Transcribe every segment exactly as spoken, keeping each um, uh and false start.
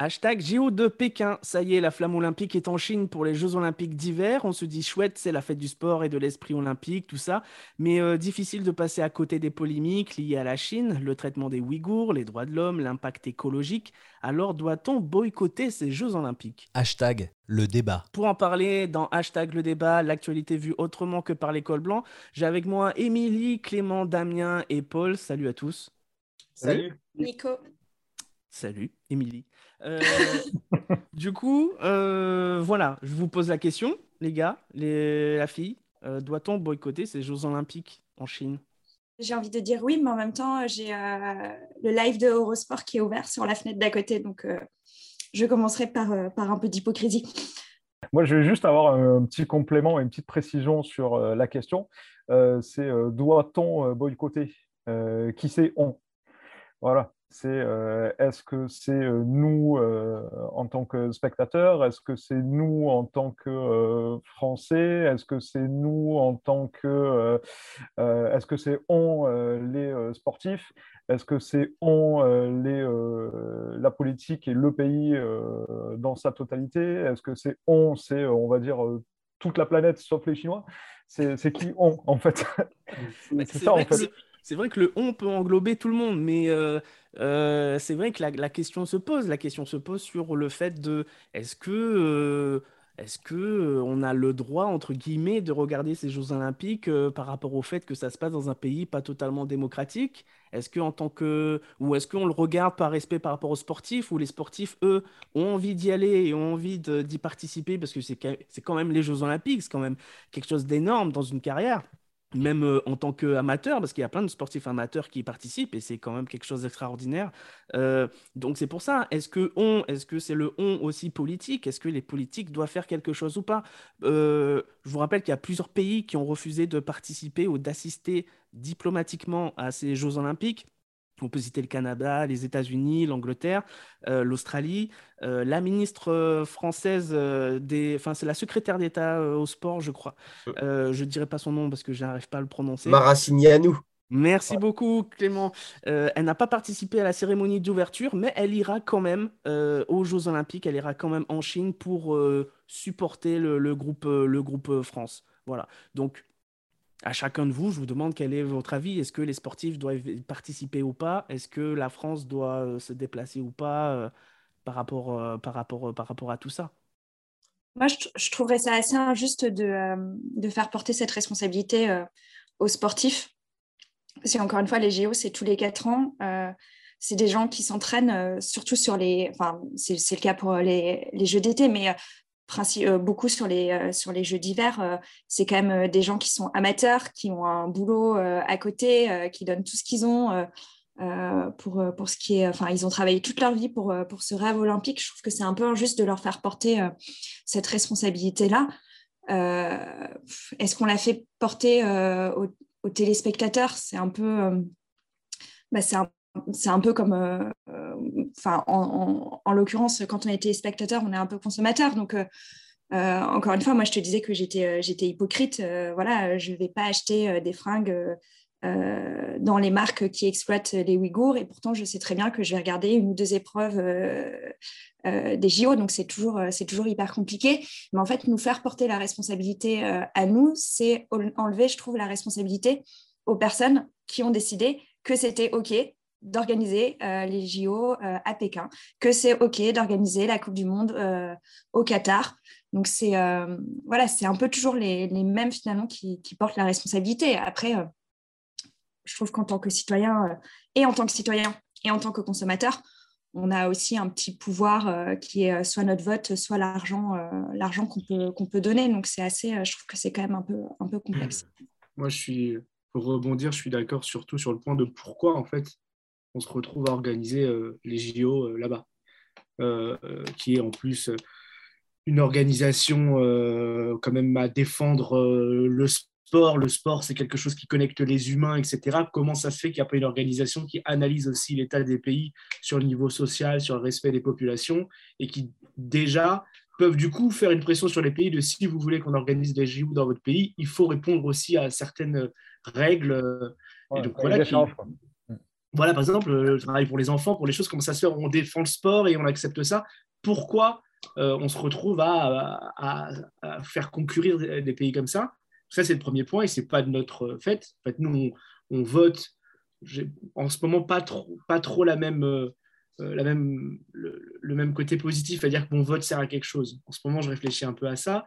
Hashtag J O de Pékin. Ça y est, la flamme olympique est en Chine pour les Jeux olympiques d'hiver. On se dit chouette, c'est la fête du sport et de l'esprit olympique, tout ça. Mais euh, difficile de passer à côté des polémiques liées à la Chine, le traitement des Ouïghours, les droits de l'homme, l'impact écologique. Alors doit-on boycotter ces Jeux olympiques ? Hashtag le débat. Pour en parler dans Hashtag le débat, l'actualité vue autrement que par les cols blancs, j'ai avec moi Émilie, Clément, Damien et Paul. Salut à tous. Salut. Nico. Salut, Émilie. Euh, du coup, euh, voilà, je vous pose la question, les gars, les, la fille. Euh, doit-on boycotter ces Jeux Olympiques en Chine ? J'ai envie de dire oui, mais en même temps, j'ai euh, le live de Eurosport qui est ouvert sur la fenêtre d'à côté, donc euh, je commencerai par, euh, par un peu d'hypocrisie. Moi, je vais juste avoir un petit complément et une petite précision sur euh, la question. Euh, c'est euh, doit-on euh, boycotter ? euh, Qui c'est on ? Voilà. C'est euh, est-ce que c'est euh, nous euh, en tant que spectateurs? Est-ce que c'est nous en tant que euh, Français? Est-ce que c'est nous en tant que... Euh, euh, est-ce que c'est on, euh, les euh, sportifs? Est-ce que c'est on, euh, les, euh, la politique et le pays euh, dans sa totalité? Est-ce que c'est on, c'est, on va dire, euh, toute la planète sauf les Chinois? C'est, c'est qui on, en fait? C'est, c'est ça, en fait. C'est vrai que le « on » peut englober tout le monde, mais euh, euh, c'est vrai que la, la question se pose. La question se pose sur le fait de « est-ce que, euh, est-ce que euh, on a le droit, entre guillemets, de regarder ces Jeux Olympiques euh, par rapport au fait que ça se passe dans un pays pas totalement démocratique ?» Est-ce que en tant que ou est-ce qu'on le regarde par respect par rapport aux sportifs ou les sportifs eux ont envie d'y aller et ont envie de, d'y participer parce que c'est c'est quand même les Jeux Olympiques, c'est quand même quelque chose d'énorme dans une carrière. Même en tant qu'amateur, parce qu'il y a plein de sportifs amateurs qui y participent et c'est quand même quelque chose d'extraordinaire. Euh, donc c'est pour ça. Est-ce que on, est-ce que c'est le on aussi politique? Est-ce que les politiques doivent faire quelque chose ou pas? euh, Je vous rappelle qu'il y a plusieurs pays qui ont refusé de participer ou d'assister diplomatiquement à ces Jeux Olympiques. On peut citer le Canada, les États-Unis, l'Angleterre, euh, l'Australie. Euh, la ministre française, euh, des, enfin c'est la secrétaire d'État euh, au sport, je crois. Euh, je ne dirai pas son nom parce que je n'arrive pas à le prononcer. Mara Signianou. Merci beaucoup, Clément. Euh, elle n'a pas participé à la cérémonie d'ouverture, mais elle ira quand même euh, aux Jeux Olympiques. Elle ira quand même en Chine pour euh, supporter le, le groupe, le groupe France. Voilà. Donc. À chacun de vous, je vous demande quel est votre avis. Est-ce que les sportifs doivent y participer ou pas? Est-ce que la France doit se déplacer ou pas euh, par, rapport, euh, par, rapport, euh, par rapport à tout ça? Moi, je, je trouverais ça assez injuste de, euh, de faire porter cette responsabilité euh, aux sportifs. Parce qu'encore une fois, les J O, c'est tous les quatre ans. Euh, c'est des gens qui s'entraînent, euh, surtout sur les... Enfin, c'est, c'est le cas pour les, les Jeux d'été, mais... Euh, Princi- euh, beaucoup sur les, euh, sur les jeux d'hiver, euh, c'est quand même euh, des gens qui sont amateurs, qui ont un boulot euh, à côté, euh, qui donnent tout ce qu'ils ont euh, euh, pour, pour ce qui est... Enfin, ils ont travaillé toute leur vie pour, pour ce rêve olympique. Je trouve que c'est un peu injuste de leur faire porter euh, cette responsabilité-là. Euh, est-ce qu'on la fait porter euh, aux, aux téléspectateurs? C'est un peu... Euh, bah, c'est un C'est un peu comme, euh, euh, enfin, en, en, en l'occurrence, quand on était spectateur, on est un peu consommateur. Donc, euh, euh, encore une fois, moi, je te disais que j'étais, euh, j'étais hypocrite. Euh, voilà, je ne vais pas acheter euh, des fringues euh, dans les marques qui exploitent les Ouïghours. Et pourtant, je sais très bien que je vais regarder une ou deux épreuves euh, euh, des J O. Donc, c'est toujours, euh, c'est toujours hyper compliqué. Mais en fait, nous faire porter la responsabilité euh, à nous, c'est enlever, je trouve, la responsabilité aux personnes qui ont décidé que c'était OK d'organiser euh, les J O euh, à Pékin, que c'est OK d'organiser la Coupe du Monde euh, au Qatar. Donc, c'est, euh, voilà, c'est un peu toujours les, les mêmes, finalement, qui, qui portent la responsabilité. Après, euh, je trouve qu'en tant que citoyen, euh, et en tant que citoyen, et en tant que consommateur, on a aussi un petit pouvoir euh, qui est soit notre vote, soit l'argent, euh, l'argent qu'on peut, qu'on peut donner. Donc, c'est assez, euh, je trouve que c'est quand même un peu, un peu complexe. Moi, je suis, pour rebondir, je suis d'accord surtout sur le point de pourquoi, en fait, on se retrouve à organiser euh, les J O euh, là-bas, euh, euh, qui est en plus euh, une organisation euh, quand même à défendre euh, le sport. Le sport, c'est quelque chose qui connecte les humains, et cetera. Comment ça se fait qu'il n'y a pas une organisation qui analyse aussi l'état des pays sur le niveau social, sur le respect des populations, et qui déjà peuvent du coup faire une pression sur les pays de si vous voulez qu'on organise les J O dans votre pays, il faut répondre aussi à certaines règles. Ouais, et donc, voilà, qui... voilà, par exemple, le travail pour les enfants, pour les choses, comment ça se fait, on défend le sport et on accepte ça. Pourquoi euh, on se retrouve à, à, à faire concurrir des pays comme ça? Ça, c'est le premier point et ce n'est pas de notre fait. En fait, nous, on, on vote. J'ai en ce moment pas trop, pas trop la même, euh, la même, le, le même côté positif, c'est-à-dire que mon vote sert à quelque chose. En ce moment, je réfléchis un peu à ça.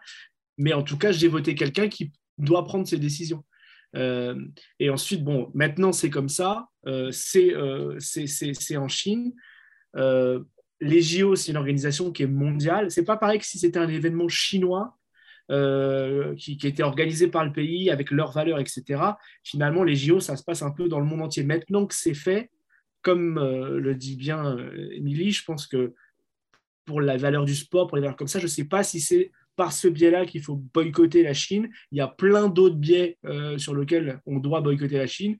Mais en tout cas, j'ai voté quelqu'un qui doit prendre ses décisions. Euh, et ensuite, bon, maintenant, c'est comme ça. Euh, c'est, euh, c'est, c'est, c'est en Chine. Euh, les J O, c'est une organisation qui est mondiale. Ce n'est pas pareil que si c'était un événement chinois Euh, qui, qui était organisé par le pays avec leurs valeurs, et cetera. Finalement, les J O, ça se passe un peu dans le monde entier. Maintenant que c'est fait, comme euh, le dit bien Émilie, euh, je pense que pour la valeur du sport, pour les valeurs comme ça, je ne sais pas si c'est par ce biais-là qu'il faut boycotter la Chine. Il y a plein d'autres biais euh, sur lesquels on doit boycotter la Chine.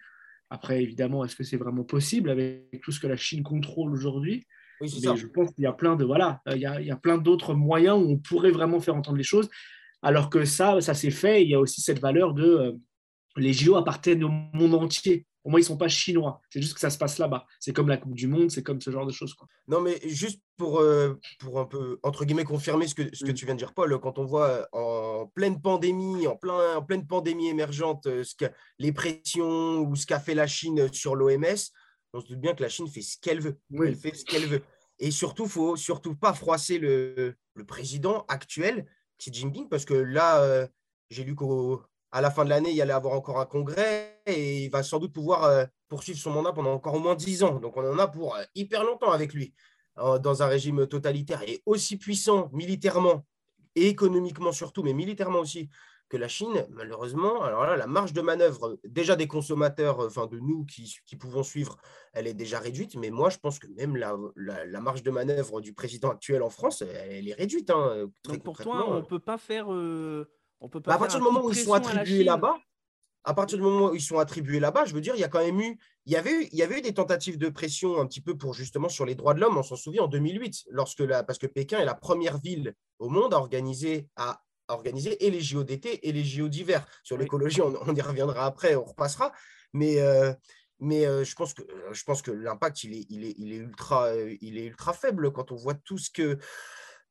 Après, évidemment, est-ce que c'est vraiment possible avec tout ce que la Chine contrôle aujourd'hui ? Oui, c'est ça. Mais je pense qu'il y a plein de, voilà, il y a, il y a plein d'autres moyens où on pourrait vraiment faire entendre les choses. Alors que ça, ça s'est fait. Il y a aussi cette valeur de euh, les J O appartiennent au monde entier. Pour moi, ils ne sont pas chinois. C'est juste que ça se passe là-bas. C'est comme la Coupe du Monde, c'est comme ce genre de choses, quoi. Non, mais juste pour, euh, pour un peu, entre guillemets, confirmer ce que, ce que tu viens de dire, Paul, quand on voit en pleine pandémie, en, plein, en pleine pandémie émergente, ce que, les pressions ou ce qu'a fait la Chine sur l'O M S, on se doute bien que la Chine fait ce qu'elle veut. Oui. Elle fait ce qu'elle veut. Et surtout, il ne faut surtout pas froisser le, le président actuel, Xi Jinping, parce que là, euh, j'ai lu qu'à la fin de l'année, il y allait avoir encore un congrès et il va sans doute pouvoir euh, poursuivre son mandat pendant encore au moins dix ans. Donc, on en a pour euh, hyper longtemps avec lui euh, dans un régime totalitaire et aussi puissant militairement et économiquement surtout, mais militairement aussi, que la Chine. Malheureusement, alors là, la marge de manœuvre déjà des consommateurs, enfin euh, de nous qui, qui pouvons suivre, elle est déjà réduite. Mais moi, je pense que même la, la, la marge de manœuvre du président actuel en France, elle, elle est réduite. Hein, donc pour toi, on ne peut pas faire. Euh, on peut pas à partir faire du moment où ils sont attribués là-bas, à partir du moment où ils sont attribués là-bas, je veux dire, il y a quand même eu, il y avait eu, il y avait eu des tentatives de pression un petit peu pour justement sur les droits de l'homme. On s'en souvient en deux mille huit, lorsque la, parce que Pékin est la première ville au monde à organiser à organiser et les J O d'été et les J O d'hiver. Sur l'écologie, on, on y reviendra après, on repassera. Mais, euh, mais euh, je pense que, je pense que l'impact, il est, il est, il est ultra, il est ultra faible quand on voit tout ce que,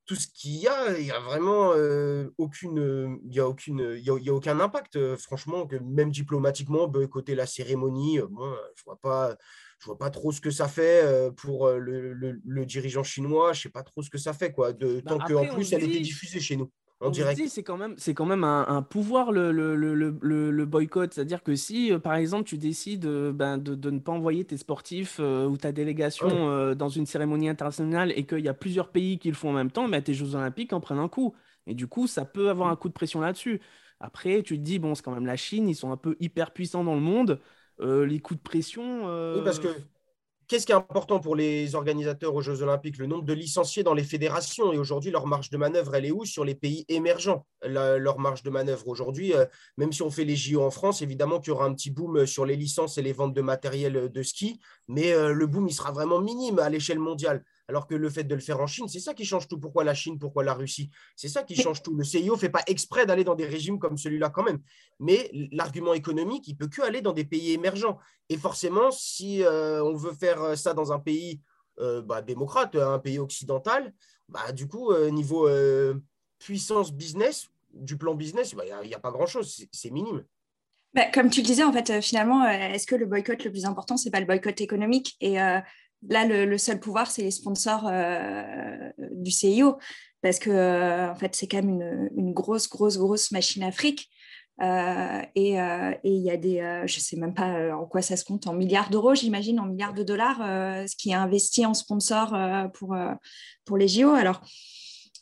tout ce qu'il y a. Il n'y a vraiment euh, aucune, il y a aucune, il y a, il y a aucun impact. Franchement, que même diplomatiquement, boycotter la cérémonie, bon, je vois pas. Je ne vois pas trop ce que ça fait pour le, le, le dirigeant chinois. Je ne sais pas trop ce que ça fait, quoi, de, bah tant qu'en plus, elle dit... était diffusée chez nous. On dit, c'est quand même, c'est quand même un, un pouvoir le, le, le, le, le boycott. C'est-à-dire que si, par exemple, tu décides ben, de, de ne pas envoyer tes sportifs euh, ou ta délégation oh. euh, dans une cérémonie internationale et qu'il y a plusieurs pays qui le font en même temps, ben, tes Jeux Olympiques en prennent un coup. Et du coup, ça peut avoir un coup de pression là-dessus. Après, tu te dis, bon, c'est quand même la Chine, ils sont un peu hyper puissants dans le monde. Euh, les coups de pression… Euh... Oui, parce que… Qu'est-ce qui est important pour les organisateurs aux Jeux Olympiques? Le nombre de licenciés dans les fédérations. Et aujourd'hui, leur marge de manœuvre, elle est où? Sur les pays émergents, la, leur marge de manœuvre. Aujourd'hui, euh, même si on fait les J O en France, évidemment qu'il y aura un petit boom sur les licences et les ventes de matériel de ski. Mais euh, le boom, il sera vraiment minime à l'échelle mondiale. Alors que le fait de le faire en Chine, c'est ça qui change tout. Pourquoi la Chine? Pourquoi la Russie? C'est ça qui change tout. Le C I O ne fait pas exprès d'aller dans des régimes comme celui-là quand même. Mais l'argument économique, il ne peut que aller dans des pays émergents. Et forcément, si euh, on veut faire ça dans un pays euh, bah, démocrate, un pays occidental, bah, du coup, euh, niveau euh, puissance business, du plan business, bah, y a pas grand-chose. C'est, c'est minime. Bah, comme tu le disais, en fait, euh, finalement, euh, est-ce que le boycott le plus important, ce n'est pas le boycott économique? Et euh... Là, le, le seul pouvoir, c'est les sponsors euh, du C I O, parce que euh, en fait, c'est quand même une, une grosse, grosse, grosse machine à fric. Euh, et euh, et il y a des, euh, je ne sais même pas en quoi ça se compte, en milliards d'euros, j'imagine, en milliards de dollars, euh, ce qui est investi en sponsors euh, pour, euh, pour les J O. Alors,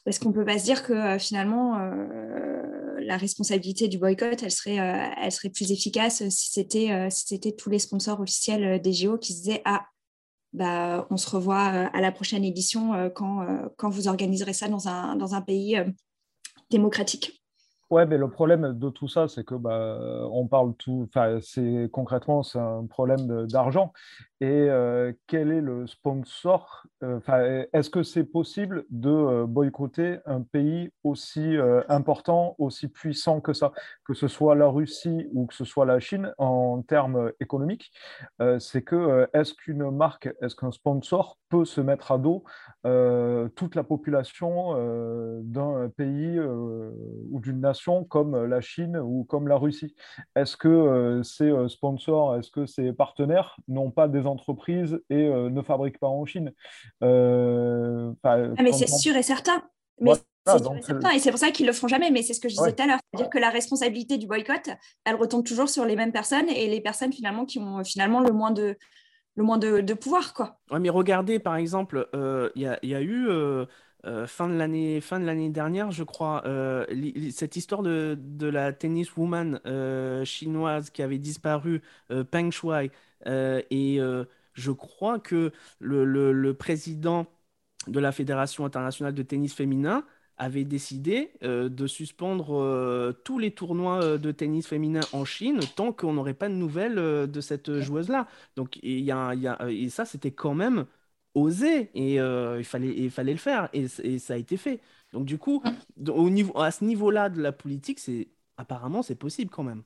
est-ce qu'on ne peut pas se dire que euh, finalement, euh, la responsabilité du boycott, elle serait, euh, elle serait plus efficace si c'était, euh, si c'était tous les sponsors officiels des J O qui se disaient « Ah, bah, on se revoit à la prochaine édition quand, quand vous organiserez ça dans un, dans un pays démocratique. » Ouais, mais le problème de tout ça, c'est que bah, on parle tout. Enfin, c'est concrètement, c'est un problème de, d'argent. et euh, quel est le sponsor euh, est-ce que c'est possible de euh, boycotter un pays aussi euh, important, aussi puissant que ça, que ce soit la Russie ou que ce soit la Chine en termes économiques? euh, c'est que euh, est-ce qu'une marque, est-ce qu'un sponsor peut se mettre à dos euh, toute la population euh, d'un pays euh, ou d'une nation comme la Chine ou comme la Russie? Est-ce que euh, ces sponsors, est-ce que ces partenaires n'ont pas des entreprises et euh, ne fabriquent pas en Chine? Euh, ah, mais c'est on... sûr et certain. Mais ouais, c'est sûr et certain. Et c'est pour ça qu'ils ne le feront jamais. Mais c'est ce que je disais tout à l'heure. C'est-à-dire ouais. que la responsabilité du boycott, elle retombe toujours sur les mêmes personnes et les personnes finalement qui ont finalement le moins de, le moins de, de pouvoir. Quoi. Ouais, mais regardez, par exemple, il euh, y, y a eu... Euh... Euh, fin de l'année, fin de l'année dernière, je crois, euh, li, cette histoire de, de la tenniswoman euh, chinoise qui avait disparu, euh, Peng Shuai, euh, et euh, je crois que le, le, le président de la Fédération internationale de tennis féminin avait décidé euh, de suspendre euh, tous les tournois euh, de tennis féminin en Chine tant qu'on n'aurait pas de nouvelles euh, de cette joueuse-là. Donc, et, y a, y a, et ça, c'était quand même... oser et euh, il fallait il fallait le faire et, et ça a été fait. Donc du coup, au niveau à ce niveau-là de la politique, c'est apparemment c'est possible quand même.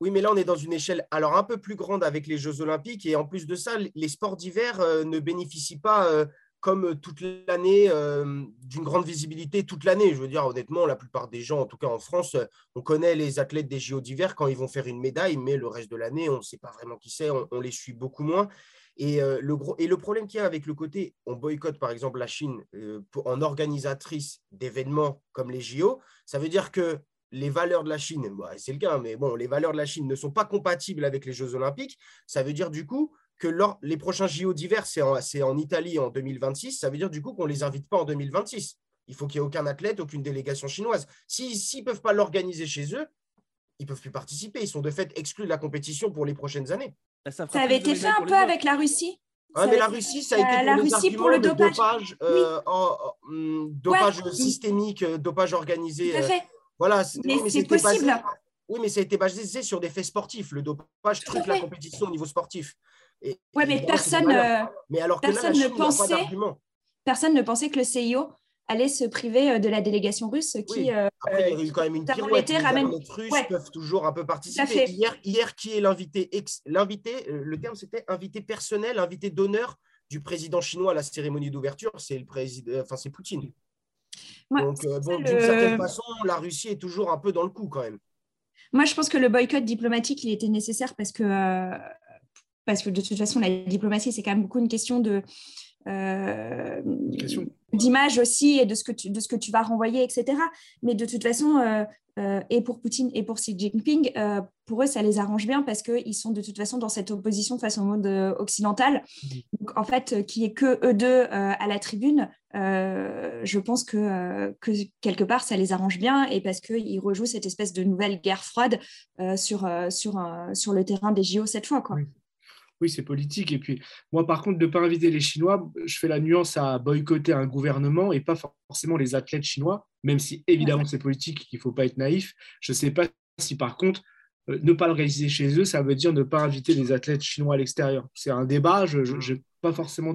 Oui, mais là on est dans une échelle alors un peu plus grande avec les Jeux Olympiques et en plus de ça, les sports d'hiver euh, ne bénéficient pas euh, comme toute l'année euh, d'une grande visibilité toute l'année. Je veux dire honnêtement, la plupart des gens, en tout cas en France, on connaît les athlètes des J O d'hiver quand ils vont faire une médaille, mais le reste de l'année, on ne sait pas vraiment qui c'est, on, on les suit beaucoup moins. Et le, gros, et le problème qu'il y a avec le côté, on boycotte par exemple la Chine euh, pour, en organisatrice d'événements comme les J O, ça veut dire que les valeurs de la Chine, bah, c'est le cas, mais bon, les valeurs de la Chine ne sont pas compatibles avec les Jeux Olympiques, ça veut dire du coup que lors, les prochains J O d'hiver, c'est en, c'est en Italie en deux mille vingt-six, ça veut dire du coup qu'on ne les invite pas en deux mille vingt-six. Il faut qu'il n'y ait aucun athlète, aucune délégation chinoise. S'ils si, ne peuvent pas l'organiser chez eux, ils ne peuvent plus participer, ils sont de fait exclus de la compétition pour les prochaines années. Ça, ça avait été fait un peu avec la Russie. Ah, mais la Russie, ça a été la Russie pour le dopage, dopage, euh, oui. en, en, en, dopage ouais. systémique, dopage organisé. Tout à fait. Euh, voilà. Mais, mais c'est possible. Basé, oui, mais ça a été basé sur des faits sportifs. Le dopage truc la compétition au niveau sportif. Et, ouais, et mais bon, personne. Euh, mais alors que personne là, la ne pensait. Personne ne pensait que le C I O allait se priver de la délégation russe qui. Oui. Après, il y a eu quand même une pirouette. Les athlètes russes ouais. peuvent toujours un peu participer. Hier, hier, qui est l'invité, ex, l'invité, le terme c'était invité personnel, invité d'honneur du président chinois à la cérémonie d'ouverture, c'est, le président, enfin, c'est Poutine. Ouais, Donc, euh, bon, d'une le... certaine façon, la Russie est toujours un peu dans le coup quand même. Moi, je pense que le boycott diplomatique, il était nécessaire parce que, euh, parce que de toute façon, la diplomatie, c'est quand même beaucoup une question de... Euh, d'image aussi et de ce, que tu, de ce que tu vas renvoyer, et cetera. Mais de toute façon, euh, euh, et pour Poutine et pour Xi Jinping, euh, pour eux, ça les arrange bien parce qu'ils sont de toute façon dans cette opposition face au monde occidental. Donc, en fait, qu'il n'y ait que eux deux euh, à la tribune, euh, je pense que, euh, que quelque part, ça les arrange bien et parce qu'ils rejouent cette espèce de nouvelle guerre froide euh, sur, euh, sur, euh, sur le terrain des J O cette fois, quoi. Oui. Oui, c'est politique. Et puis, moi, par contre, de ne pas inviter les Chinois, je fais la nuance à boycotter un gouvernement et pas forcément les athlètes chinois, même si, évidemment, c'est politique, il ne faut pas être naïf. Je ne sais pas si, par contre, euh, ne pas le réaliser chez eux, ça veut dire ne pas inviter les athlètes chinois à l'extérieur. C'est un débat, je ne suis pas forcément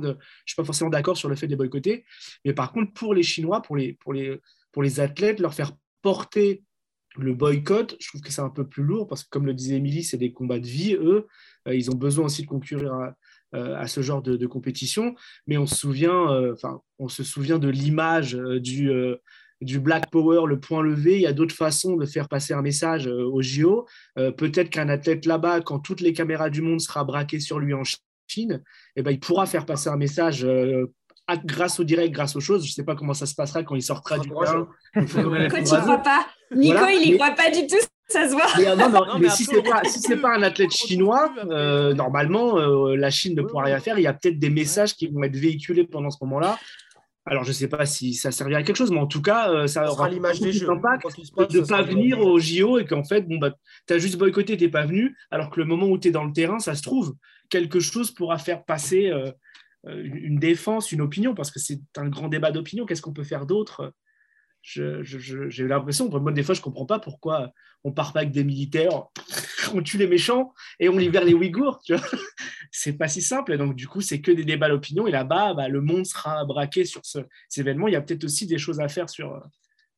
d'accord sur le fait de les boycotter. Mais par contre, pour les Chinois, pour les, pour les, pour les athlètes, leur faire porter le boycott, je trouve que c'est un peu plus lourd parce que, comme le disait Émilie, c'est des combats de vie, eux. Euh, ils ont besoin aussi de concourir à, à ce genre de, de compétition. Mais on se souvient, euh, enfin, on se souvient de l'image du, euh, du Black Power, le point levé. Il y a d'autres façons de faire passer un message euh, aux J O. Euh, peut-être qu'un athlète là-bas, quand toutes les caméras du monde sera braquées sur lui en Chine, eh ben, il pourra faire passer un message euh, à, grâce au direct, grâce aux choses. Je ne sais pas comment ça se passera quand il sortira du terrain. Quand tu ne vois pas Nico, voilà, il n'y mais... croit pas du tout, ça se voit. Mais, non, non, non, mais, mais si ce n'est pas, si pas un athlète chinois, euh, normalement, euh, la Chine ne pourra rien faire. Il y a peut-être des messages qui vont être véhiculés pendant ce moment-là. Alors, je ne sais pas si ça servira à quelque chose, mais en tout cas, euh, ça, ça aura l'image des jeux. Impact de ne pas venir aux J O et qu'en fait, bon, bah, tu as juste boycotté, tu n'es pas venu, alors que le moment où tu es dans le terrain, ça se trouve, quelque chose pourra faire passer euh, une défense, une opinion, parce que c'est un grand débat d'opinion. Qu'est-ce qu'on peut faire d'autre ? Je, je, je, j'ai l'impression, moi des fois je comprends pas pourquoi on part pas avec des militaires, on tue les méchants et on libère les Ouïghours, tu vois, c'est pas si simple. Et donc du coup c'est que des débats d'opinion, et là-bas bah, le monde sera braqué sur ce, ces événements. Il y a peut-être aussi des choses à faire sur,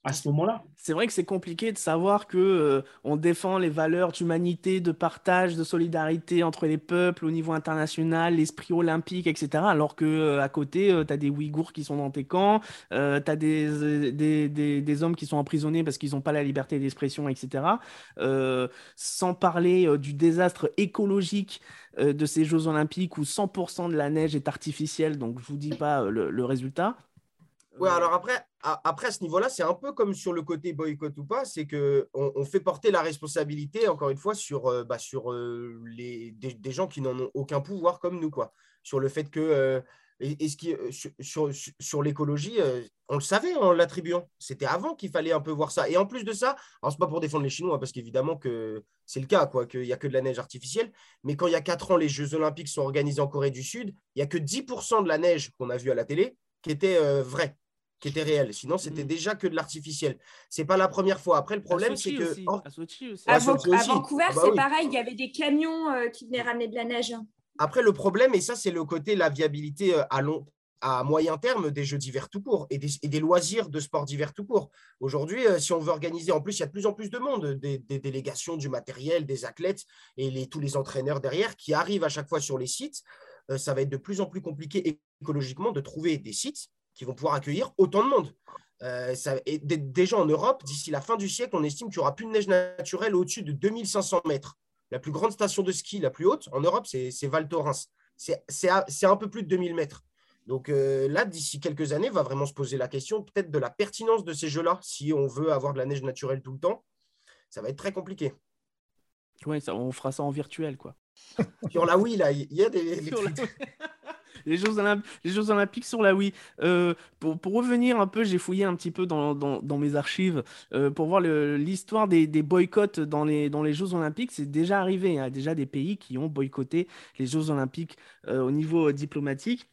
à ce moment-là. C'est vrai que c'est compliqué de savoir qu'on euh, défend les valeurs d'humanité, de partage, de solidarité entre les peuples au niveau international, l'esprit olympique, et cetera. Alors qu'à euh, côté, euh, tu as des Ouïghours qui sont dans tes camps, euh, tu as des, euh, des, des, des hommes qui sont emprisonnés parce qu'ils n'ont pas la liberté d'expression, et cetera. Euh, sans parler euh, du désastre écologique euh, de ces Jeux olympiques où cent pour cent de la neige est artificielle, donc je ne vous dis pas euh, le, le résultat. Ouais, alors après, à, après à ce niveau-là, c'est un peu comme sur le côté boycott ou pas, c'est qu'on on fait porter la responsabilité, encore une fois, sur, euh, bah, sur euh, les, des, des gens qui n'en ont aucun pouvoir comme nous, quoi. Sur le fait que, euh, est-ce qu'il, sur, sur, sur l'écologie, euh, on le savait en l'attribuant. C'était avant qu'il fallait un peu voir ça. Et en plus de ça, alors ce n'est pas pour défendre les Chinois, parce qu'évidemment que c'est le cas, quoi, qu'il n'y a que de la neige artificielle, mais quand il y a quatre ans, les Jeux Olympiques sont organisés en Corée du Sud, il n'y a que dix pour cent de la neige qu'on a vue à la télé qui était euh, vraie, qui était réel. Sinon, c'était déjà que de l'artificiel. C'est pas la première fois. Après, le problème, c'est que... Aussi. Oh. À Sochi aussi. À, Van- à Vancouver, ah bah c'est oui. pareil. Il y avait des camions euh, qui venaient ramener de la neige. Après, le problème, et ça, c'est le côté, la viabilité à, long... à moyen terme des jeux d'hiver tout court et des... et des loisirs de sport d'hiver tout court. Aujourd'hui, euh, si on veut organiser... En plus, il y a de plus en plus de monde, des, des délégations, du matériel, des athlètes et les... tous les entraîneurs derrière qui arrivent à chaque fois sur les sites. Euh, ça va être de plus en plus compliqué écologiquement de trouver des sites qui vont pouvoir accueillir autant de monde. Euh, ça, et d- déjà en Europe, d'ici la fin du siècle, on estime qu'il n'y aura plus de neige naturelle au-dessus de deux mille cinq cents mètres. La plus grande station de ski, la plus haute en Europe, c'est, c'est Val Thorens. C'est, c'est, à, c'est un peu plus de deux mille mètres. Donc euh, là, d'ici quelques années, va vraiment se poser la question peut-être de la pertinence de ces jeux-là. Si on veut avoir de la neige naturelle tout le temps, ça va être très compliqué. Oui, on fera ça en virtuel, quoi. Sur la Wii, là, il y, y a des... Les Jeux Olymp- les Jeux Olympiques sur la Wii. Euh, pour, pour revenir un peu, j'ai fouillé un petit peu dans, dans, dans mes archives euh, pour voir le, l'histoire des, des boycotts dans les, dans les Jeux Olympiques. C'est déjà arrivé, hein, déjà des pays qui ont boycotté les Jeux Olympiques euh, au niveau euh, diplomatique.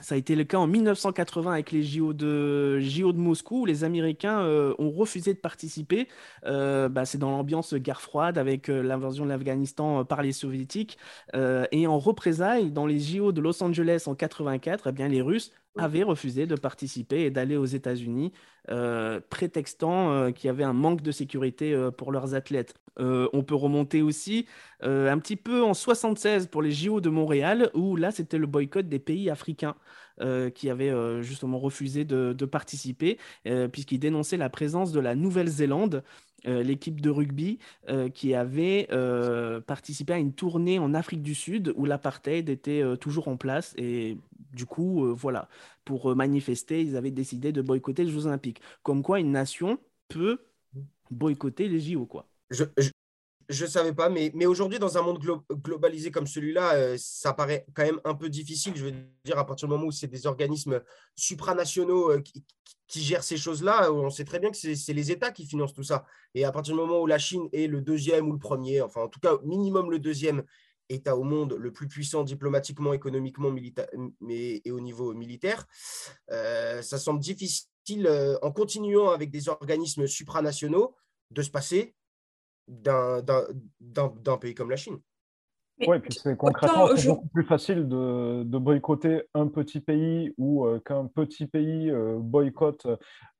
Ça a été le cas en dix-neuf cent quatre-vingts avec les J O de, J O de Moscou, où les Américains euh, ont refusé de participer. Euh, bah, c'est dans l'ambiance guerre froide avec euh, l'invasion de l'Afghanistan euh, par les Soviétiques. Euh, et en représailles, dans les J O de Los Angeles en quatre-vingt-quatre, eh bien, les Russes avaient refusé de participer et d'aller aux États-Unis, euh, prétextant euh, qu'il y avait un manque de sécurité euh, pour leurs athlètes. Euh, on peut remonter aussi euh, un petit peu en soixante-seize pour les J O de Montréal, où là, c'était le boycott des pays africains euh, qui avaient euh, justement refusé de, de participer, euh, puisqu'ils dénonçaient la présence de la Nouvelle-Zélande, euh, l'équipe de rugby, euh, qui avait euh, participé à une tournée en Afrique du Sud, où l'apartheid était euh, toujours en place. Et du coup, euh, voilà, pour manifester, ils avaient décidé de boycotter les Jeux Olympiques. Comme quoi, une nation peut boycotter les J O, quoi. Je ne savais pas, mais, mais aujourd'hui, dans un monde glo- globalisé comme celui-là, euh, ça paraît quand même un peu difficile. Je veux dire, à partir du moment où c'est des organismes supranationaux euh, qui, qui gèrent ces choses-là, on sait très bien que c'est, c'est les États qui financent tout ça. Et à partir du moment où la Chine est le deuxième ou le premier, enfin en tout cas minimum le deuxième État au monde, le plus puissant diplomatiquement, économiquement, milita- mais, et au niveau militaire, euh, ça semble difficile, euh, en continuant avec des organismes supranationaux, de se passer D'un, d'un, d'un, d'un pays comme la Chine. Oui, puis c'est concrètement autant, c'est je... beaucoup plus facile de, de boycotter un petit pays ou euh, qu'un petit pays euh, boycotte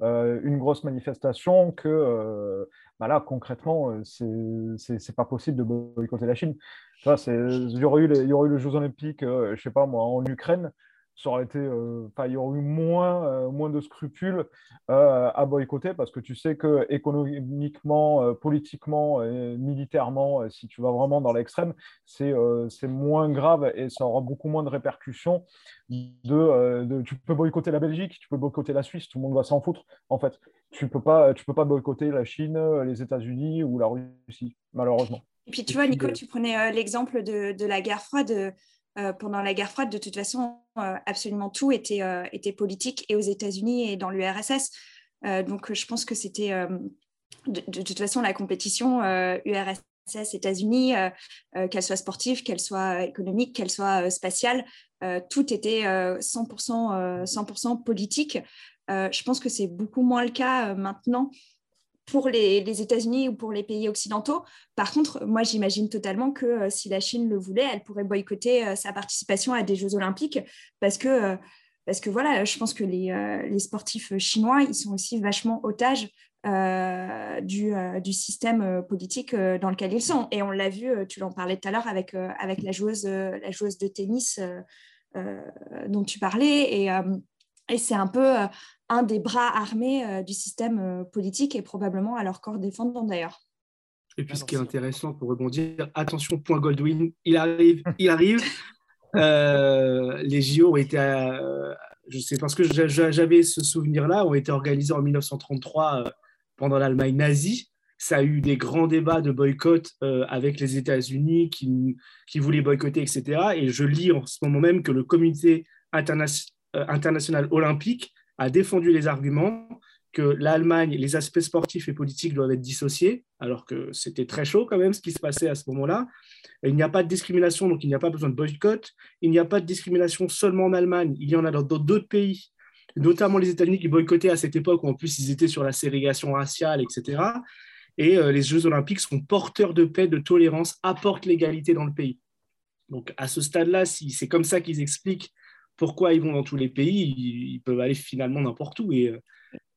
euh, une grosse manifestation que, euh, bah là, concrètement, euh, c'est, c'est, c'est pas possible de boycotter la Chine. Tu vois, c'est, il y aurait eu les, il y aurait eu les Jeux Olympiques, euh, je sais pas moi, en Ukraine, ça aurait été, euh, il y aurait eu moins, euh, moins de scrupules euh, à boycotter, parce que tu sais que économiquement, euh, politiquement, euh, militairement, euh, si tu vas vraiment dans l'extrême, c'est, euh, c'est moins grave et ça aura beaucoup moins de répercussions. De, euh, de, tu peux boycotter la Belgique, tu peux boycotter la Suisse, tout le monde va s'en foutre, en fait. Tu ne peux pas, tu peux pas boycotter la Chine, les États-Unis ou la Russie, malheureusement. Et puis tu vois, Nico, tu prenais euh, l'exemple de, de la guerre froide. Euh, pendant la guerre froide, de toute façon, euh, absolument tout était, euh, était politique, et aux États-Unis et dans l'U R S S. Euh, donc, je pense que c'était, euh, de, de, de toute façon, la compétition euh, U R S S, États-Unis, euh, euh, qu'elle soit sportive, qu'elle soit économique, qu'elle soit euh, spatiale, euh, tout était euh, cent pour cent, euh, cent pour cent politique. Euh, je pense que c'est beaucoup moins le cas euh, maintenant pour les, les États-Unis ou pour les pays occidentaux. Par contre, moi, j'imagine totalement que euh, si la Chine le voulait, elle pourrait boycotter euh, sa participation à des Jeux olympiques parce que, euh, parce que voilà, je pense que les, euh, les sportifs chinois, ils sont aussi vachement otages euh, du, euh, du système euh, politique euh, dans lequel ils sont. Et on l'a vu, euh, tu l'en parlais tout à l'heure avec, euh, avec la, joueuse, euh, la joueuse de tennis euh, euh, dont tu parlais. Et, euh, et c'est un peu... Euh, un des bras armés euh, du système euh, politique et probablement à leur corps défendant d'ailleurs. Et puis ce qui est intéressant pour rebondir, attention, point Goldwyn, il arrive, il arrive. Euh, les J O ont été, à, je sais parce que j'avais ce souvenir-là, ont été organisés en dix-neuf cent trente-trois euh, pendant l'Allemagne nazie. Ça a eu des grands débats de boycott euh, avec les États-Unis qui, qui voulaient boycotter, et cetera. Et je lis en ce moment même que le comité interna- euh, international olympique a défendu les arguments que l'Allemagne, les aspects sportifs et politiques doivent être dissociés, alors que c'était très chaud quand même ce qui se passait à ce moment-là. Il n'y a pas de discrimination, donc il n'y a pas besoin de boycott. Il n'y a pas de discrimination seulement en Allemagne, il y en a dans d'autres pays, notamment les États-Unis qui boycottaient à cette époque, où en plus ils étaient sur la ségrégation raciale, et cetera. Et euh, les Jeux olympiques sont porteurs de paix, de tolérance, apportent l'égalité dans le pays. Donc à ce stade-là, si c'est comme ça qu'ils expliquent pourquoi ils vont dans tous les pays, ils peuvent aller finalement n'importe où. Et,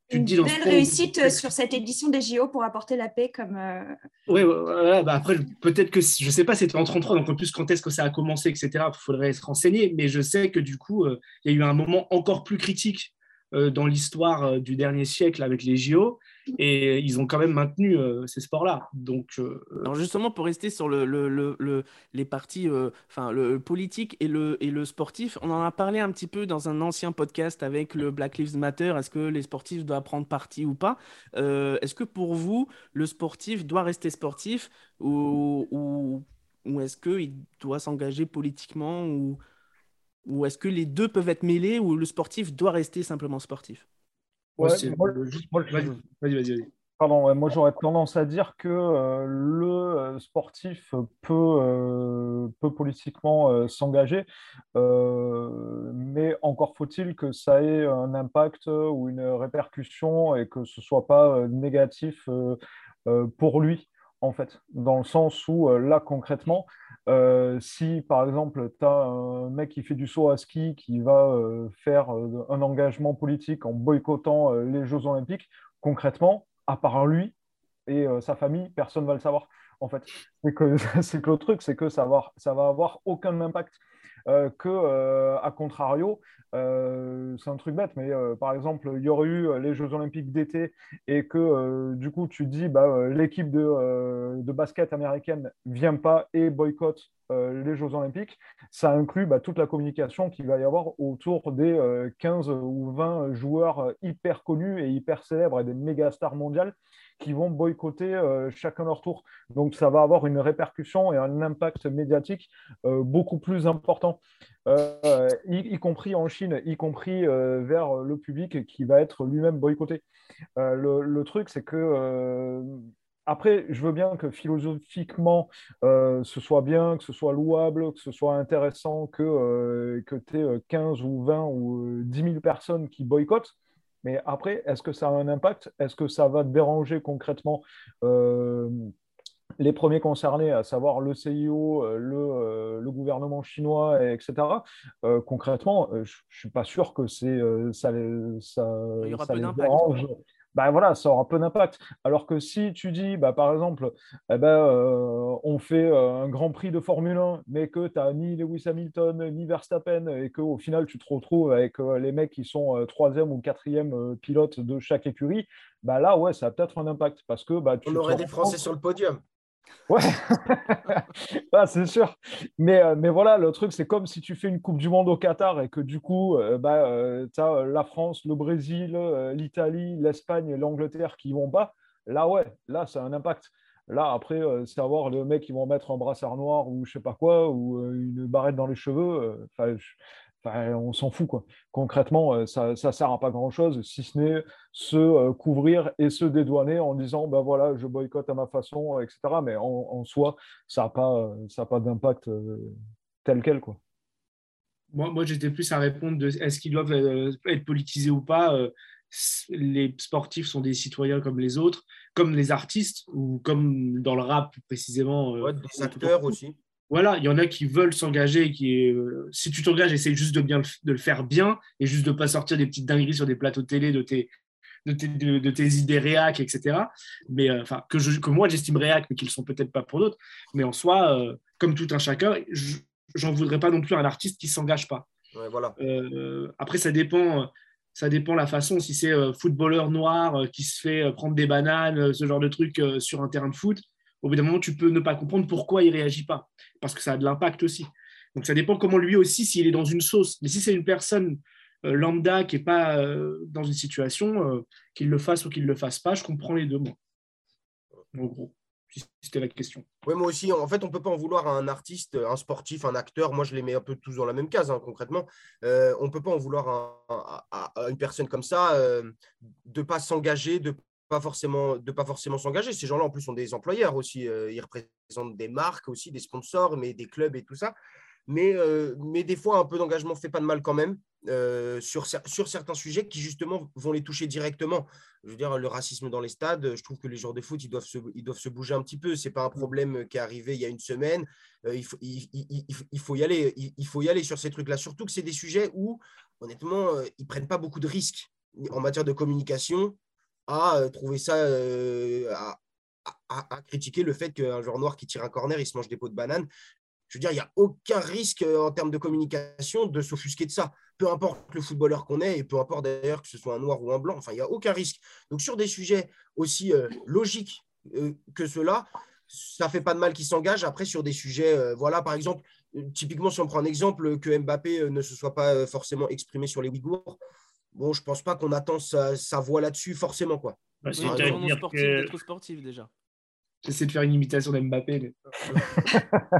tu Une te dis belle dans réussite on... sur cette édition des J O pour apporter la paix comme… Euh... Oui, voilà, bah après, peut-être que, je ne sais pas, c'était en trente-trois, donc en plus, quand est-ce que ça a commencé, et cetera. Il faudrait se renseigner, mais je sais que du coup, il euh, y a eu un moment encore plus critique euh, dans l'histoire euh, du dernier siècle avec les J O, et ils ont quand même maintenu euh, ces sports-là. Donc, euh... Alors justement, pour rester sur le, le, le, le, les parties euh, enfin, le, le politique et le, et le sportif, on en a parlé un petit peu dans un ancien podcast avec le Black Lives Matter. Est-ce que les sportifs doivent prendre parti ou pas ? euh, Est-ce que pour vous, le sportif doit rester sportif ou, ou, ou est-ce qu'il doit s'engager politiquement ou, ou est-ce que les deux peuvent être mêlés ou le sportif doit rester simplement sportif ? Ouais, moi, moi, vas-y, vas-y, vas-y. Pardon, moi j'aurais tendance à dire que euh, le sportif peut, euh, peut politiquement euh, s'engager, euh, mais encore faut-il que ça ait un impact ou une répercussion et que ce ne soit pas euh, négatif euh, euh, pour lui, en fait, dans le sens où euh, là concrètement, Euh, si par exemple tu as un mec qui fait du saut à ski qui va euh, faire euh, un engagement politique en boycottant euh, les Jeux Olympiques, concrètement, à part lui et euh, sa famille, personne ne va le savoir. En fait, c'est que, c'est que le truc, c'est que ça va, ça va avoir aucun impact. Euh, que, euh, à contrario, euh, c'est un truc bête, mais euh, par exemple, il y aurait eu les Jeux Olympiques d'été et que euh, du coup, tu dis bah, euh, l'équipe de, euh, de basket américaine ne vient pas et boycotte euh, les Jeux Olympiques, ça inclut bah, toute la communication qu'il va y avoir autour des euh, quinze ou vingt joueurs hyper connus et hyper célèbres et des méga stars mondiales qui vont boycotter euh, chacun leur tour. Donc, ça va avoir une répercussion et un impact médiatique euh, beaucoup plus important, euh, y, y compris en Chine, y compris euh, vers le public qui va être lui-même boycotté. Euh, le, le truc, c'est que... Euh, après, je veux bien que philosophiquement, euh, ce soit bien, que ce soit louable, que ce soit intéressant, que, euh, que tu aies quinze ou vingt ou dix mille personnes qui boycottent. Mais après, est-ce que ça a un impact ? Est-ce que ça va déranger concrètement euh, les premiers concernés, à savoir le C I O, le, euh, le gouvernement chinois, et cetera. Euh, concrètement, je ne suis pas sûr que c'est, euh, ça, ça, Il y aura ça les dérange. Ouais. Ben voilà, ça aura peu d'impact. Alors que si tu dis, ben par exemple, eh ben, euh, on fait un grand prix de Formule un, mais que tu n'as ni Lewis Hamilton, ni Verstappen, et qu'au final, tu te retrouves avec euh, les mecs qui sont troisième euh, ou quatrième euh, pilote de chaque écurie, ben là, ouais, ça a peut-être un impact. Parce que, ben, tu on aurait des Français sur le podium. Ouais, ah, c'est sûr. Mais, euh, mais voilà, le truc, c'est comme si tu fais une Coupe du Monde au Qatar et que du coup, euh, bah, euh, tu as la France, le Brésil, euh, l'Italie, l'Espagne, l'Angleterre qui vont pas. Là, ouais, là, ça a un impact. Là, après, euh, savoir le mec qui vont mettre un brassard noir ou je sais pas quoi, ou euh, une barrette dans les cheveux, euh, je, on s'en fout, quoi. Concrètement, euh, ça ne sert à pas grand-chose, si ce n'est se euh, couvrir et se dédouaner en disant ben voilà, je boycotte à ma façon, et cetera. Mais en, en soi, ça n'a pas, pas d'impact euh, tel quel, quoi. Moi, moi j'étais plus à répondre de est-ce qu'ils doivent euh, être politisés ou pas. Euh, les sportifs sont des citoyens comme les autres, comme les artistes, ou comme dans le rap plus précisément. Ouais, des acteurs aussi. Voilà, il y en a qui veulent s'engager. Qui, euh, si tu t'engages, essaie juste de, bien le, de le faire bien et juste de ne pas sortir des petites dingueries sur des plateaux télé de tes, de tes, de, de tes idées réac, et cetera. Mais, euh, enfin, que, je, que moi, j'estime réac, mais qu'ils ne sont peut-être pas pour d'autres. Mais en soi, euh, comme tout un chacun, je, j'en voudrais pas non plus à un artiste qui ne s'engage pas. Ouais, voilà. Euh, après, ça dépend... Ça dépend la façon, si c'est euh, footballeur noir euh, qui se fait euh, prendre des bananes, euh, ce genre de truc euh, sur un terrain de foot, au bout d'un moment, tu peux ne pas comprendre pourquoi il ne réagit pas, parce que ça a de l'impact aussi. Donc, ça dépend comment lui aussi, s'il est dans une sauce. Mais si c'est une personne euh, lambda qui n'est pas euh, dans une situation, euh, qu'il le fasse ou qu'il ne le fasse pas, je comprends les deux, moi. En gros, si c'était la question. Oui, moi aussi. En fait, on ne peut pas en vouloir à un artiste, un sportif, un acteur. Moi, je les mets un peu tous dans la même case, hein, concrètement. Euh, on ne peut pas en vouloir à, à, à une personne comme ça euh, de ne pas s'engager, de ne pas forcément, de pas forcément s'engager. Ces gens-là, en plus, sont des employeurs aussi. Euh, ils représentent des marques aussi, des sponsors, mais des clubs et tout ça. Mais, euh, mais des fois, un peu d'engagement ne fait pas de mal quand même euh, sur, sur certains sujets qui, justement, vont les toucher directement. Je veux dire, le racisme dans les stades, je trouve que les joueurs de foot, ils doivent se, ils doivent se bouger un petit peu. Ce n'est pas un problème qui est arrivé il y a une semaine. Euh, il, faut, il, il, il, faut y aller, il, il faut y aller sur ces trucs-là. Surtout que c'est des sujets où, honnêtement, ils ne prennent pas beaucoup de risques en matière de communication à euh, trouver ça… Euh, à, à, à critiquer le fait qu'un joueur noir qui tire un corner, il se mange des pots de banane. Je veux dire, il n'y a aucun risque en termes de communication de s'offusquer de ça. Peu importe le footballeur qu'on est et peu importe d'ailleurs que ce soit un noir ou un blanc, enfin, il n'y a aucun risque. Donc, sur des sujets aussi euh, logiques euh, que ceux-là, ça ne fait pas de mal qu'ils s'engagent. Après, sur des sujets, euh, voilà, par exemple, euh, typiquement, si on prend un exemple, que Mbappé ne se soit pas forcément exprimé sur les Ouïghours, bon, je ne pense pas qu'on attend sa, sa voix là-dessus forcément, quoi. Bah, c'est vraiment sportif, que... d'être sportif déjà. J'essaie de faire une imitation d'Mbappé. Mais...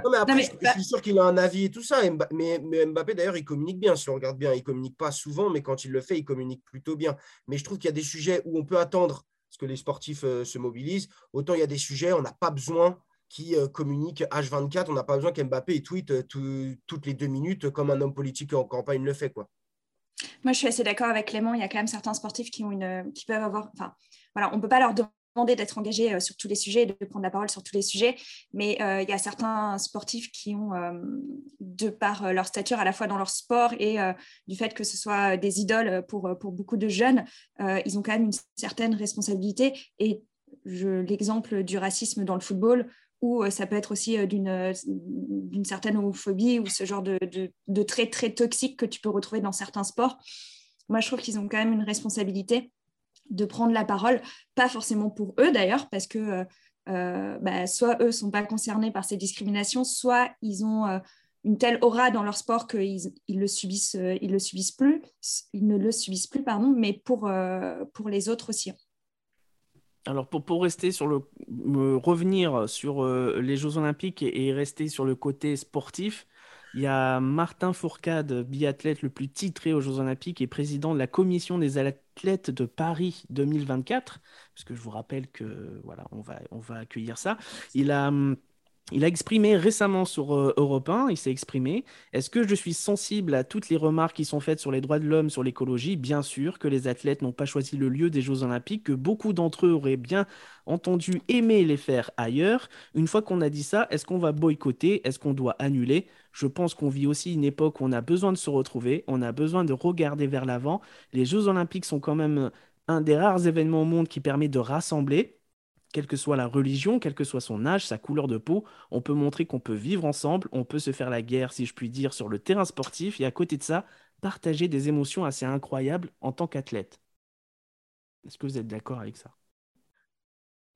non, mais après, non, mais... je suis sûr qu'il a un avis et tout ça. Mais, mais Mbappé, d'ailleurs, il communique bien, si on regarde bien. Il ne communique pas souvent, mais quand il le fait, il communique plutôt bien. Mais je trouve qu'il y a des sujets où on peut attendre parce que les sportifs euh, se mobilisent. Autant il y a des sujets, on n'a pas besoin qu'ils euh, communiquent H vingt-quatre. On n'a pas besoin qu'Mbappé tweet euh, tout, toutes les deux minutes comme un homme politique en campagne le fait, quoi. Moi, je suis assez d'accord avec Clément. Il y a quand même certains sportifs qui, ont une, qui peuvent avoir… Enfin, voilà, on ne peut pas leur demander demander d'être engagé sur tous les sujets et de prendre la parole sur tous les sujets, mais il euh, y a certains sportifs qui ont, euh, de par leur stature à la fois dans leur sport et euh, du fait que ce soit des idoles pour, pour beaucoup de jeunes, euh, ils ont quand même une certaine responsabilité. Et je, l'exemple du racisme dans le football, ou ça peut être aussi d'une, d'une certaine homophobie ou ce genre de, de, de traits très toxiques que tu peux retrouver dans certains sports. Moi, je trouve qu'ils ont quand même une responsabilité de prendre la parole, pas forcément pour eux d'ailleurs, parce que euh, bah, soit eux ne sont pas concernés par ces discriminations, soit ils ont euh, une telle aura dans leur sport qu'ils ils le subissent, euh, ils le subissent plus, ils ne le subissent plus, pardon, mais pour, euh, pour les autres aussi. Alors pour, pour rester sur le, euh, revenir sur euh, les Jeux Olympiques et, et rester sur le côté sportif, il y a Martin Fourcade, biathlète le plus titré aux Jeux Olympiques et président de la commission des athlètes de Paris deux mille vingt-quatre, parce que je vous rappelle que voilà, on va on va accueillir ça. Il a il a exprimé récemment sur Europe un, il s'est exprimé. Est-ce que je suis sensible à toutes les remarques qui sont faites sur les droits de l'homme, sur l'écologie ? Bien sûr que les athlètes n'ont pas choisi le lieu des Jeux Olympiques, que beaucoup d'entre eux auraient bien entendu aimer les faire ailleurs. Une fois qu'on a dit ça, est-ce qu'on va boycotter ? Est-ce qu'on doit annuler ? Je pense qu'on vit aussi une époque où on a besoin de se retrouver, on a besoin de regarder vers l'avant. Les Jeux Olympiques sont quand même un des rares événements au monde qui permet de rassembler. Quelle que soit la religion, quel que soit son âge, sa couleur de peau, on peut montrer qu'on peut vivre ensemble, on peut se faire la guerre, si je puis dire, sur le terrain sportif et à côté de ça, partager des émotions assez incroyables en tant qu'athlète. Est-ce que vous êtes d'accord avec ça ?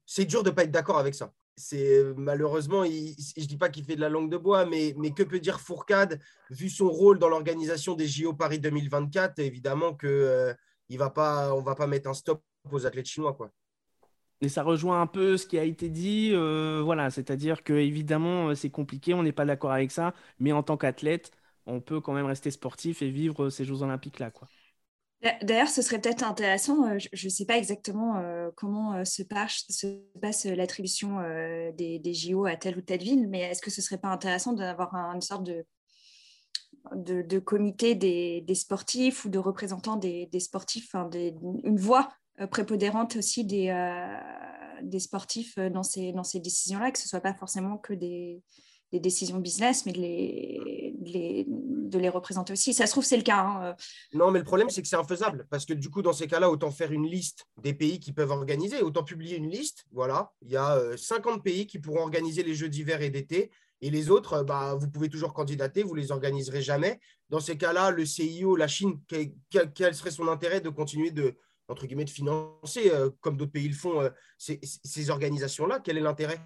C'est dur de ne pas être d'accord avec ça. C'est, malheureusement, il, je ne dis pas qu'il fait de la langue de bois, mais, mais que peut dire Fourcade, vu son rôle dans l'organisation des J O Paris deux mille vingt-quatre, évidemment qu'on euh, ne va pas mettre un stop aux athlètes chinois, quoi. Et ça rejoint un peu ce qui a été dit, euh, voilà, c'est-à-dire que évidemment c'est compliqué, on n'est pas d'accord avec ça, mais en tant qu'athlète, on peut quand même rester sportif et vivre ces Jeux Olympiques-là, quoi. D'ailleurs, ce serait peut-être intéressant, je ne sais pas exactement euh, comment se passe, se passe l'attribution euh, des, des J O à telle ou telle ville, mais est-ce que ce ne serait pas intéressant d'avoir un, une sorte de, de, de comités des, des sportifs ou de représentants des, des sportifs, hein, des, une voix prépondérante aussi des, euh, des sportifs dans ces, dans ces décisions-là, que ce ne soit pas forcément que des, des décisions business, mais de les, de, les, de les représenter aussi. Ça se trouve, c'est le cas. Hein. Non, mais le problème, c'est que c'est infaisable, parce que du coup, dans ces cas-là, autant faire une liste des pays qui peuvent organiser, autant publier une liste. Voilà, il y a cinquante pays qui pourront organiser les Jeux d'hiver et d'été. Et les autres, bah, vous pouvez toujours candidater, vous ne les organiserez jamais. Dans ces cas-là, le C I O, la Chine, quel, quel serait son intérêt de continuer de, entre guillemets, de financer, euh, comme d'autres pays le font, euh, ces, ces organisations-là? Quel est l'intérêt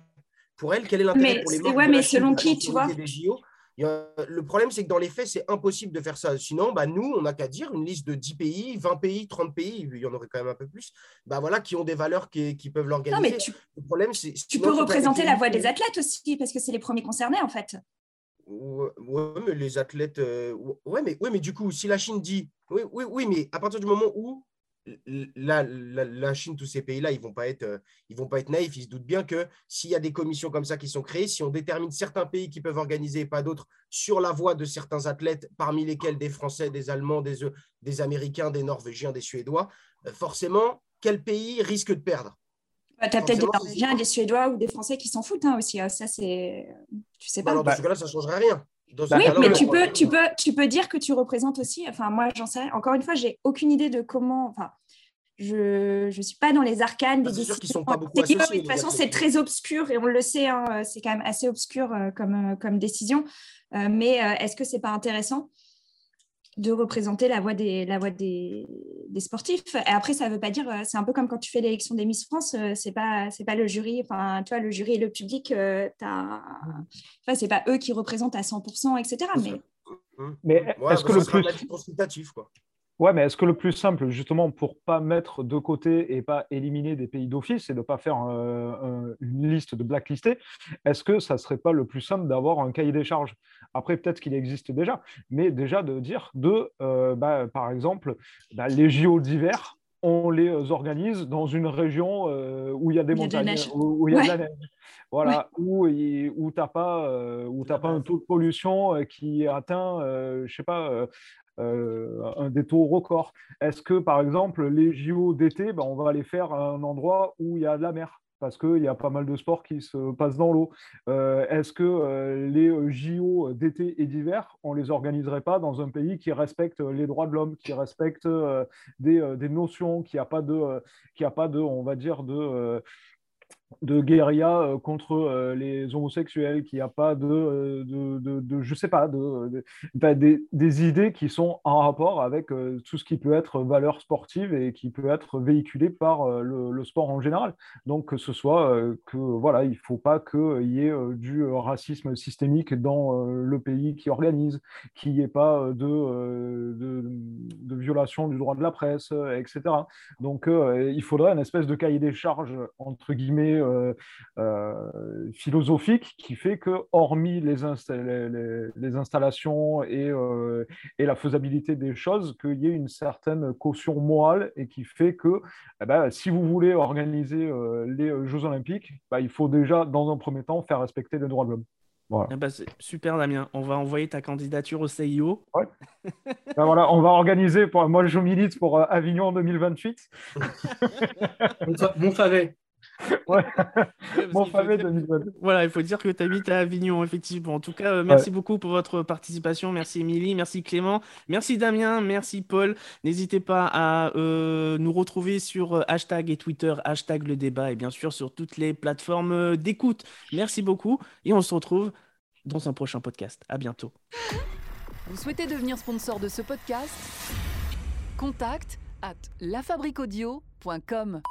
pour elles? Quel est l'intérêt mais, pour les marques? Ouais, mais Chine, selon qui, tu vois, J O, a, le problème, c'est que dans les faits, c'est impossible de faire ça. Sinon, bah, nous, on n'a qu'à dire une liste de dix pays, vingt pays, trente pays, il y en aurait quand même un peu plus, bah, voilà, qui ont des valeurs qui, qui peuvent l'organiser. Non, mais tu... Le problème, c'est, tu sinon, peux représenter la voix des athlètes aussi, parce que c'est les premiers concernés, en fait. Oui, mais les athlètes… Euh, oui, mais, ouais, mais du coup, si la Chine dit… Oui, oui, oui, mais à partir du moment où… La, la, la Chine, tous ces pays-là, ils ne vont pas être, ils vont pas être naïfs. Ils se doutent bien que s'il y a des commissions comme ça qui sont créées, si on détermine certains pays qui peuvent organiser et pas d'autres sur la voie de certains athlètes, parmi lesquels des Français, des Allemands, des, des Américains, des Norvégiens, des Suédois, forcément, quel pays risque de perdre? Bah, tu as peut-être des Norvégiens, des Suédois ou des Français qui s'en foutent hein, aussi. Hein. Ça, c'est… Tu sais pas. Bah, alors, dans ce cas-là, ça ne changerait rien. Oui, mais tu peux, tu, peux, tu peux dire que tu représentes aussi… Enfin, moi, j'en sais rien. Encore une fois, je n'ai aucune idée de comment… Enfin, je ne suis pas dans les arcanes des décisions. Sont pas beaucoup associés, de toute façon, c'est très obscur et on le sait, hein, c'est quand même assez obscur euh, comme, comme décision. Euh, mais euh, est-ce que ce n'est pas intéressant de représenter la voix des, la voix des, des sportifs? Et après, ça ne veut pas dire… C'est un peu comme quand tu fais l'élection des Miss France, euh, ce n'est pas, c'est pas le jury. Enfin, tu vois, le jury et le public, euh, enfin, ce n'est pas eux qui représentent à cent pour cent, et cetera. Mais, mais ouais, est-ce bah, que le plus… consultatif, quoi. Ouais, mais est-ce que le plus simple, justement, pour ne pas mettre de côté et pas éliminer des pays d'office et de ne pas faire euh, une liste de blacklistés, est-ce que ça ne serait pas le plus simple d'avoir un cahier des charges? Après, peut-être qu'il existe déjà, mais déjà de dire, de, euh, bah, par exemple, bah, les J O d'hiver, on les organise dans une région euh, où il y a des montagnes, où il y a de la neige. Voilà, ouais. où, où tu n'as pas, euh, où t'as pas un taux de pollution euh, qui atteint, euh, je ne sais pas… Euh, Euh, un des taux records. Est-ce que, par exemple, les J O d'été, ben, on va aller faire à un endroit où il y a de la mer, parce qu'il y a pas mal de sports qui se passent dans l'eau. Euh, est-ce que euh, les J O d'été et d'hiver, on ne les organiserait pas dans un pays qui respecte les droits de l'homme, qui respecte euh, des, euh, des notions, qui n'a pas de, euh, qui a pas de, on va dire, de… Euh, de guérilla euh, contre euh, les homosexuels, qu'il n'y a pas de, euh, de, de, de, je sais pas, de, de, ben des, des idées qui sont en rapport avec euh, tout ce qui peut être valeur sportive et qui peut être véhiculé par euh, le, le sport en général. Donc que ce soit euh, que voilà, il ne faut pas qu'il y ait euh, du racisme systémique dans euh, le pays qui organise, qu'il n'y ait pas euh, de, euh, de, de violation du droit de la presse, euh, et cetera. Donc euh, il faudrait une espèce de cahier des charges, entre guillemets, Euh, euh, philosophique qui fait que, hormis les, insta- les, les, les installations et, euh, et la faisabilité des choses, qu'il y ait une certaine caution morale et qui fait que eh ben, si vous voulez organiser euh, les Jeux Olympiques, bah, il faut déjà, dans un premier temps, faire respecter les droits de l'homme. Voilà. Ah bah c'est super Damien, on va envoyer ta candidature au C I O. Ouais. Ben voilà, on va organiser, pour... moi je milite pour euh, Avignon deux mille vingt-huit. Mon favori. Ouais. Ouais, bon, il faut... de... Voilà, il faut dire que tu habites à Avignon, effectivement. En tout cas, euh, merci ouais. beaucoup pour votre participation. Merci Émilie, merci Clément, merci Damien, merci Paul. N'hésitez pas à euh, nous retrouver sur hashtag et Twitter, hashtag le débat et bien sûr sur toutes les plateformes d'écoute. Merci beaucoup et on se retrouve dans un prochain podcast. À bientôt. Vous souhaitez devenir sponsor de ce podcast? Contact à lafabriqueaudio point com.